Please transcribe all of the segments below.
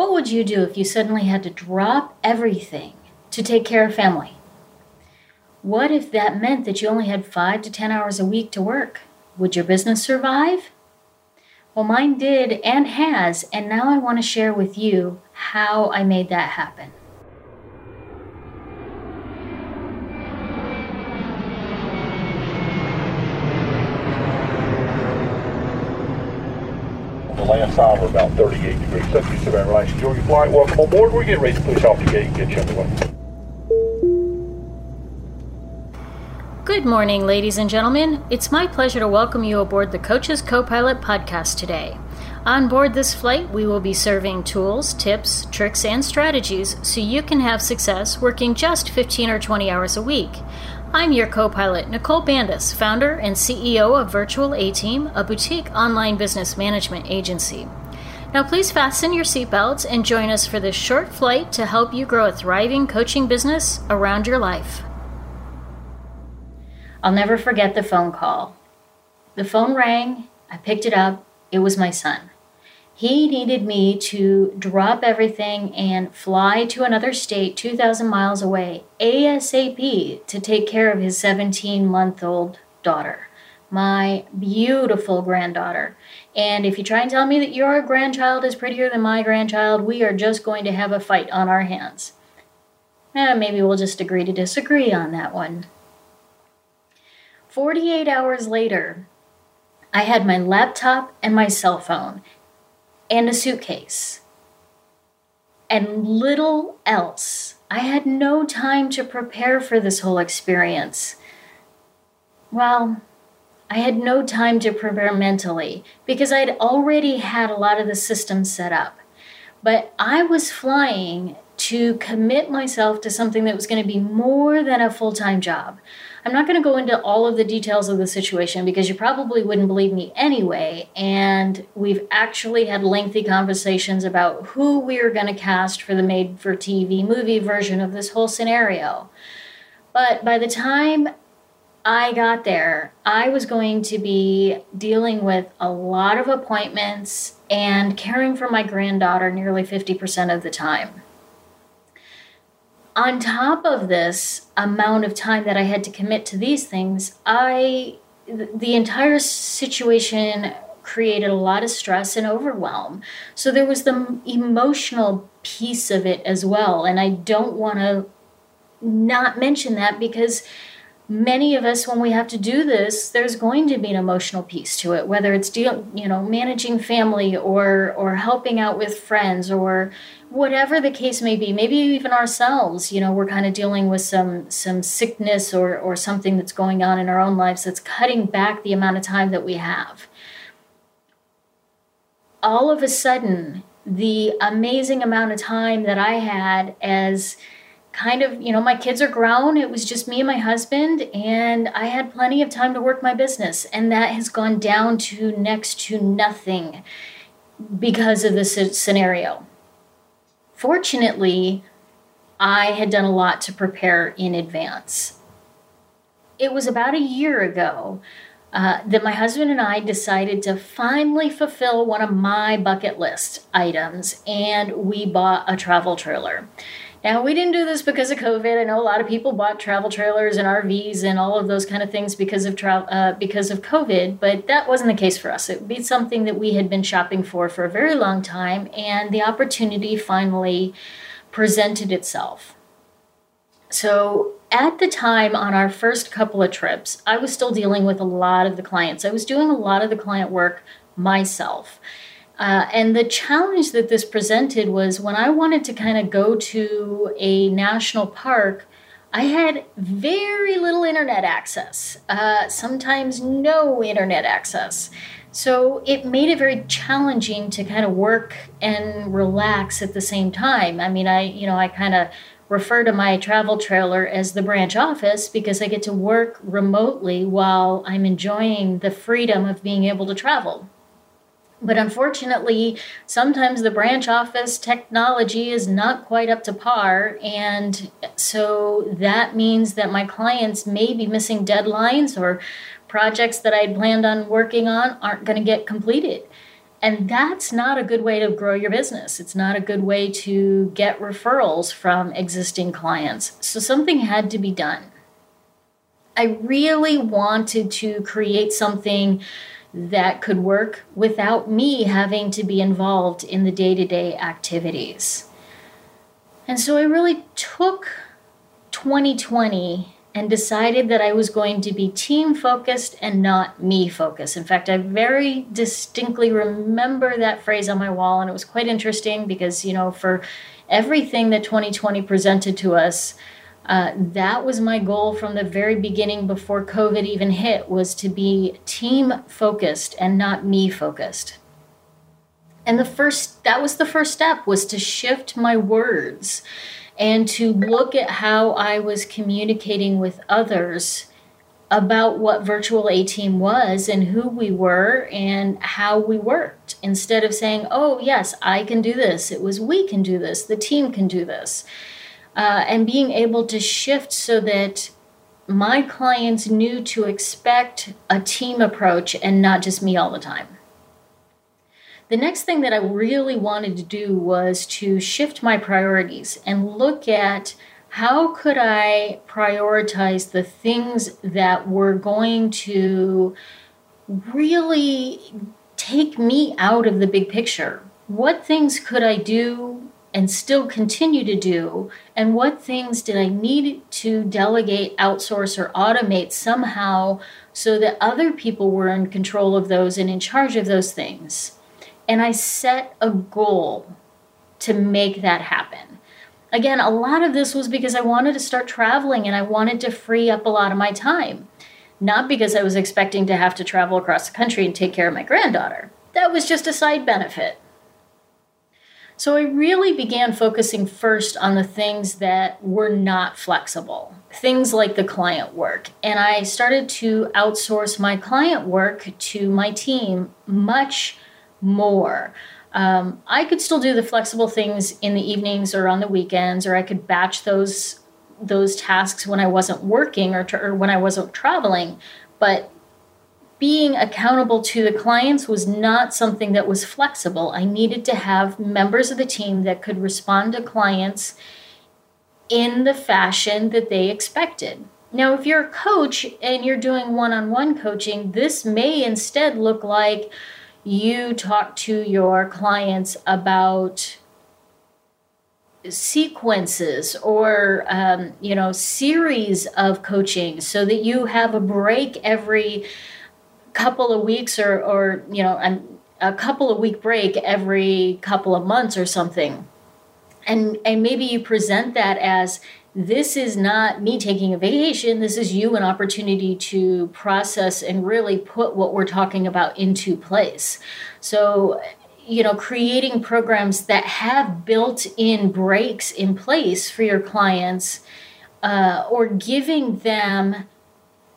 What would you do if you suddenly had to drop everything to take care of family? What if that meant that you only had 5 to 10 hours a week to work? Would your business survive? Well, mine did and has, and now I want to share with you how I made that happen. Last hour, about 38 degrees, 77 Airlines Georgia flight. Welcome aboard. We're getting ready to push off the gate and get you underway. Good morning, ladies and gentlemen. It's my pleasure to welcome you aboard the Coach's Copilot podcast today. On board this flight, we will be serving tools, tips, tricks, and strategies so you can have success working just 15 or 20 hours a week. I'm your co-pilot, Nicole Bandes, founder and CEO of Virtual A Team, a boutique online business management agency. Now please fasten your seatbelts and join us for this short flight to help you grow a thriving coaching business around your life. I'll never forget the phone call. The phone rang, I picked it up, it was my son. He needed me to drop everything and fly to another state 2,000 miles away ASAP to take care of his 17-month-old daughter, my beautiful granddaughter. And if you try and tell me that your grandchild is prettier than my grandchild, we are just going to have a fight on our hands. Maybe we'll just agree to disagree on that one. 48 hours later, I had my laptop and my cell phone and a suitcase, and little else. I had no time to prepare for this whole experience. Well, I had no time to prepare mentally because I'd already had a lot of the systems set up. But I was flying to commit myself to something that was going to be more than a full-time job. I'm not going to go into all of the details of the situation because you probably wouldn't believe me anyway, and we've actually had lengthy conversations about who we're going to cast for the made-for-TV movie version of this whole scenario. But by the time I got there, I was going to be dealing with a lot of appointments and caring for my granddaughter nearly 50% of the time. On top of this amount of time that I had to commit to these things, the entire situation created a lot of stress and overwhelm. So there was the emotional piece of it as well. And I don't want to not mention that because many of us, when we have to do this, there's going to be an emotional piece to it, whether it's managing family or helping out with friends or whatever the case may be. Maybe even ourselves, we're kind of dealing with some sickness or something that's going on in our own lives that's cutting back the amount of time that we have. All of a sudden, the amazing amount of time that I had as kind of, my kids are grown. It was just me and my husband, and I had plenty of time to work my business. And that has gone down to next to nothing because of this scenario. Fortunately, I had done a lot to prepare in advance. It was about a year ago that my husband and I decided to finally fulfill one of my bucket list items, and we bought a travel trailer. Now, we didn't do this because of COVID. I know a lot of people bought travel trailers and RVs and all of those kind of things because of COVID, but that wasn't the case for us. It would be something that we had been shopping for a very long time, and the opportunity finally presented itself. So at the time, on our first couple of trips, I was still dealing with a lot of the clients. I was doing a lot of the client work myself. And the challenge that this presented was when I wanted to kind of go to a national park, I had very little internet access, sometimes no internet access. So it made it very challenging to kind of work and relax at the same time. I mean, I kind of refer to my travel trailer as the branch office because I get to work remotely while I'm enjoying the freedom of being able to travel. But unfortunately, sometimes the branch office technology is not quite up to par. And so that means that my clients may be missing deadlines or projects that I had planned on working on aren't going to get completed. And that's not a good way to grow your business. It's not a good way to get referrals from existing clients. So something had to be done. I really wanted to create something that could work without me having to be involved in the day-to-day activities. And so I really took 2020 and decided that I was going to be team-focused and not me-focused. In fact, I very distinctly remember that phrase on my wall, and it was quite interesting because, you know, for everything that 2020 presented to us, that was my goal from the very beginning before COVID even hit, was to be team-focused and not me-focused. And that was the first step, was to shift my words and to look at how I was communicating with others about what Virtual A Team was and who we were and how we worked. Instead of saying, oh, yes, I can do this. It was we can do this. The team can do this. And being able to shift so that my clients knew to expect a team approach and not just me all the time. The next thing that I really wanted to do was to shift my priorities and look at how could I prioritize the things that were going to really take me out of the big picture. What things could I do and still continue to do? And what things did I need to delegate, outsource, or automate somehow so that other people were in control of those and in charge of those things? And I set a goal to make that happen. Again, a lot of this was because I wanted to start traveling and I wanted to free up a lot of my time. Not because I was expecting to have to travel across the country and take care of my granddaughter. That was just a side benefit. So I really began focusing first on the things that were not flexible, things like the client work. And I started to outsource my client work to my team much more. I could still do the flexible things in the evenings or on the weekends, or I could batch those tasks when I wasn't working or when I wasn't traveling. But being accountable to the clients was not something that was flexible. I needed to have members of the team that could respond to clients in the fashion that they expected. Now, if you're a coach and you're doing one-on-one coaching, this may instead look like you talk to your clients about sequences or, series of coaching so that you have a break every couple of weeks or a couple of week break every couple of months or something. And maybe you present that as, this is not me taking a vacation. This is you an opportunity to process and really put what we're talking about into place. So, you know, creating programs that have built-in breaks in place for your clients, or giving them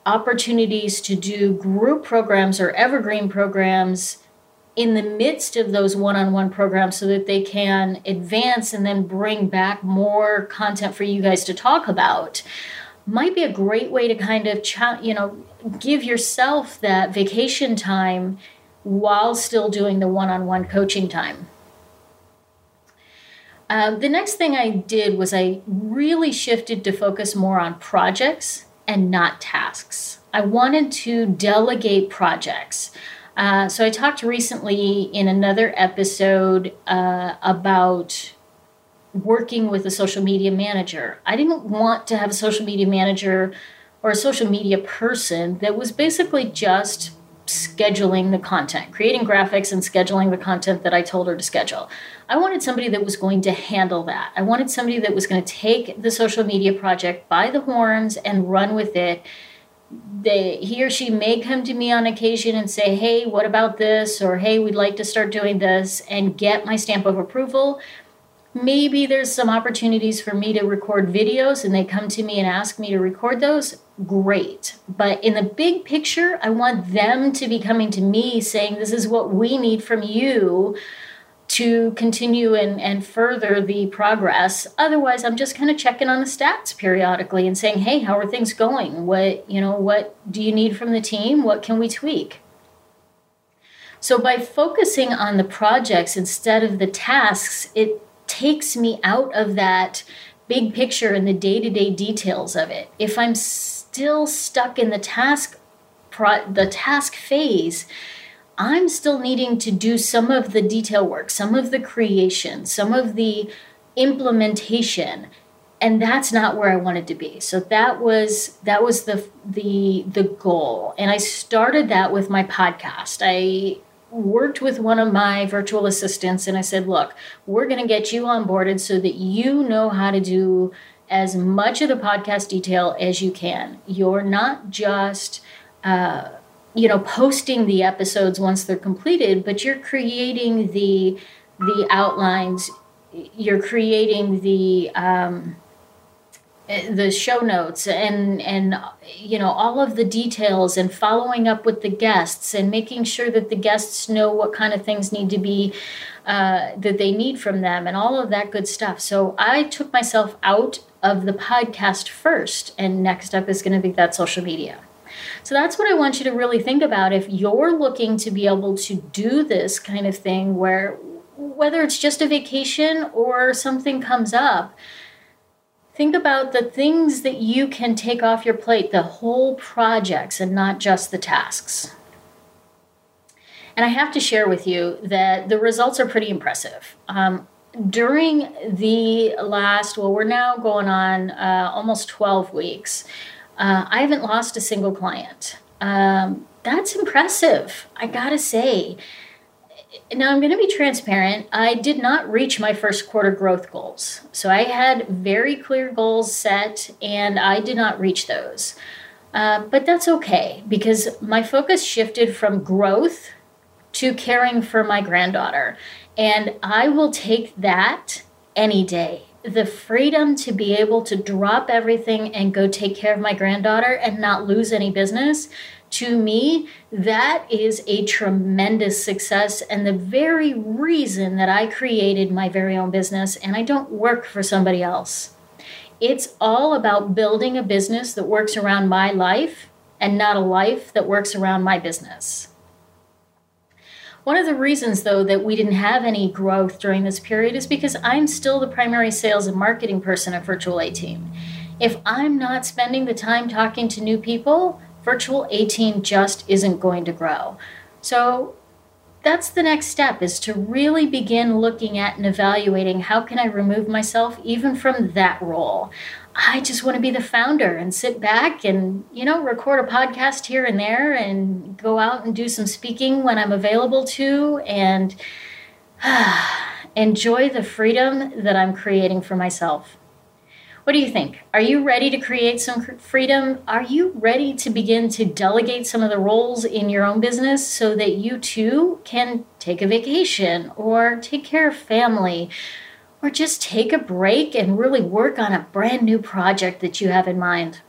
opportunities to do group programs or evergreen programs in the midst of those one-on-one programs so that they can advance and then bring back more content for you guys to talk about, might be a great way to kind of, give yourself that vacation time while still doing the one-on-one coaching time. The next thing I did was I really shifted to focus more on projects and not tasks. I wanted to delegate projects. So I talked recently in another episode about working with a social media manager. I didn't want to have a social media manager or a social media person that was basically just scheduling the content, creating graphics and scheduling the content that I told her to schedule. I wanted somebody that was going to handle that. I wanted somebody that was going to take the social media project by the horns and run with it. He or she may come to me on occasion and say, hey, what about this? Or, hey, we'd like to start doing this, and get my stamp of approval. Maybe there's some opportunities for me to record videos and they come to me and ask me to record those. Great. But in the big picture, I want them to be coming to me saying, this is what we need from you to continue and further the progress. Otherwise, I'm just kind of checking on the stats periodically and saying, hey, how are things going? What do you need from the team? What can we tweak? So by focusing on the projects instead of the tasks, it takes me out of that big picture and the day-to-day details of it. If I'm still stuck in the task phase, I'm still needing to do some of the detail work, some of the creation, some of the implementation, and that's not where I wanted to be. So that was the goal. And I started that with my podcast. I worked with one of my virtual assistants and I said, look, we're going to get you onboarded so that you know how to do as much of the podcast detail as you can. You're not just posting the episodes once they're completed, but you're creating the outlines, you're creating the show notes and all of the details and following up with the guests and making sure that the guests know what kind of things need to be that they need from them and all of that good stuff. So I took myself out of the podcast first, and next up is going to be that social media. So that's what I want you to really think about if you're looking to be able to do this kind of thing where, whether it's just a vacation or something comes up, think about the things that you can take off your plate, the whole projects and not just the tasks. And I have to share with you that the results are pretty impressive. During the last, we're now going on almost 12 weeks, I haven't lost a single client. That's impressive, I gotta say. Now, I'm going to be transparent. I did not reach my first quarter growth goals. So I had very clear goals set and I did not reach those. But that's okay because my focus shifted from growth to caring for my granddaughter. And I will take that any day. The freedom to be able to drop everything and go take care of my granddaughter and not lose any business, to me, that is a tremendous success and the very reason that I created my very own business and I don't work for somebody else. It's all about building a business that works around my life and not a life that works around my business. One of the reasons, though, that we didn't have any growth during this period is because I'm still the primary sales and marketing person at Virtual A Team. If I'm not spending the time talking to new people, Virtual A Team just isn't going to grow. So that's the next step, is to really begin looking at and evaluating how can I remove myself even from that role. I just want to be the founder and sit back and, record a podcast here and there and go out and do some speaking when I'm available to and enjoy the freedom that I'm creating for myself. What do you think? Are you ready to create some freedom? Are you ready to begin to delegate some of the roles in your own business so that you too can take a vacation or take care of family? Or just take a break and really work on a brand new project that you have in mind.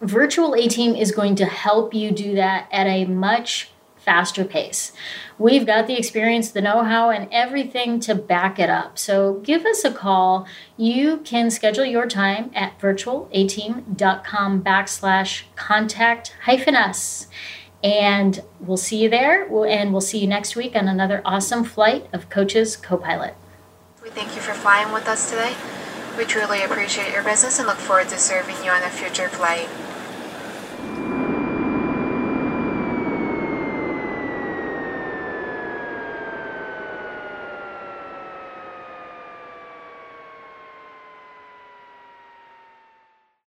Virtual A Team is going to help you do that at a much faster pace. We've got the experience, the know-how, and everything to back it up. So give us a call. You can schedule your time at virtualateam.com/contact-us. And we'll see you there. And we'll see you next week on another awesome flight of Coach's Copilot. We thank you for flying with us today. We truly appreciate your business and look forward to serving you on a future flight.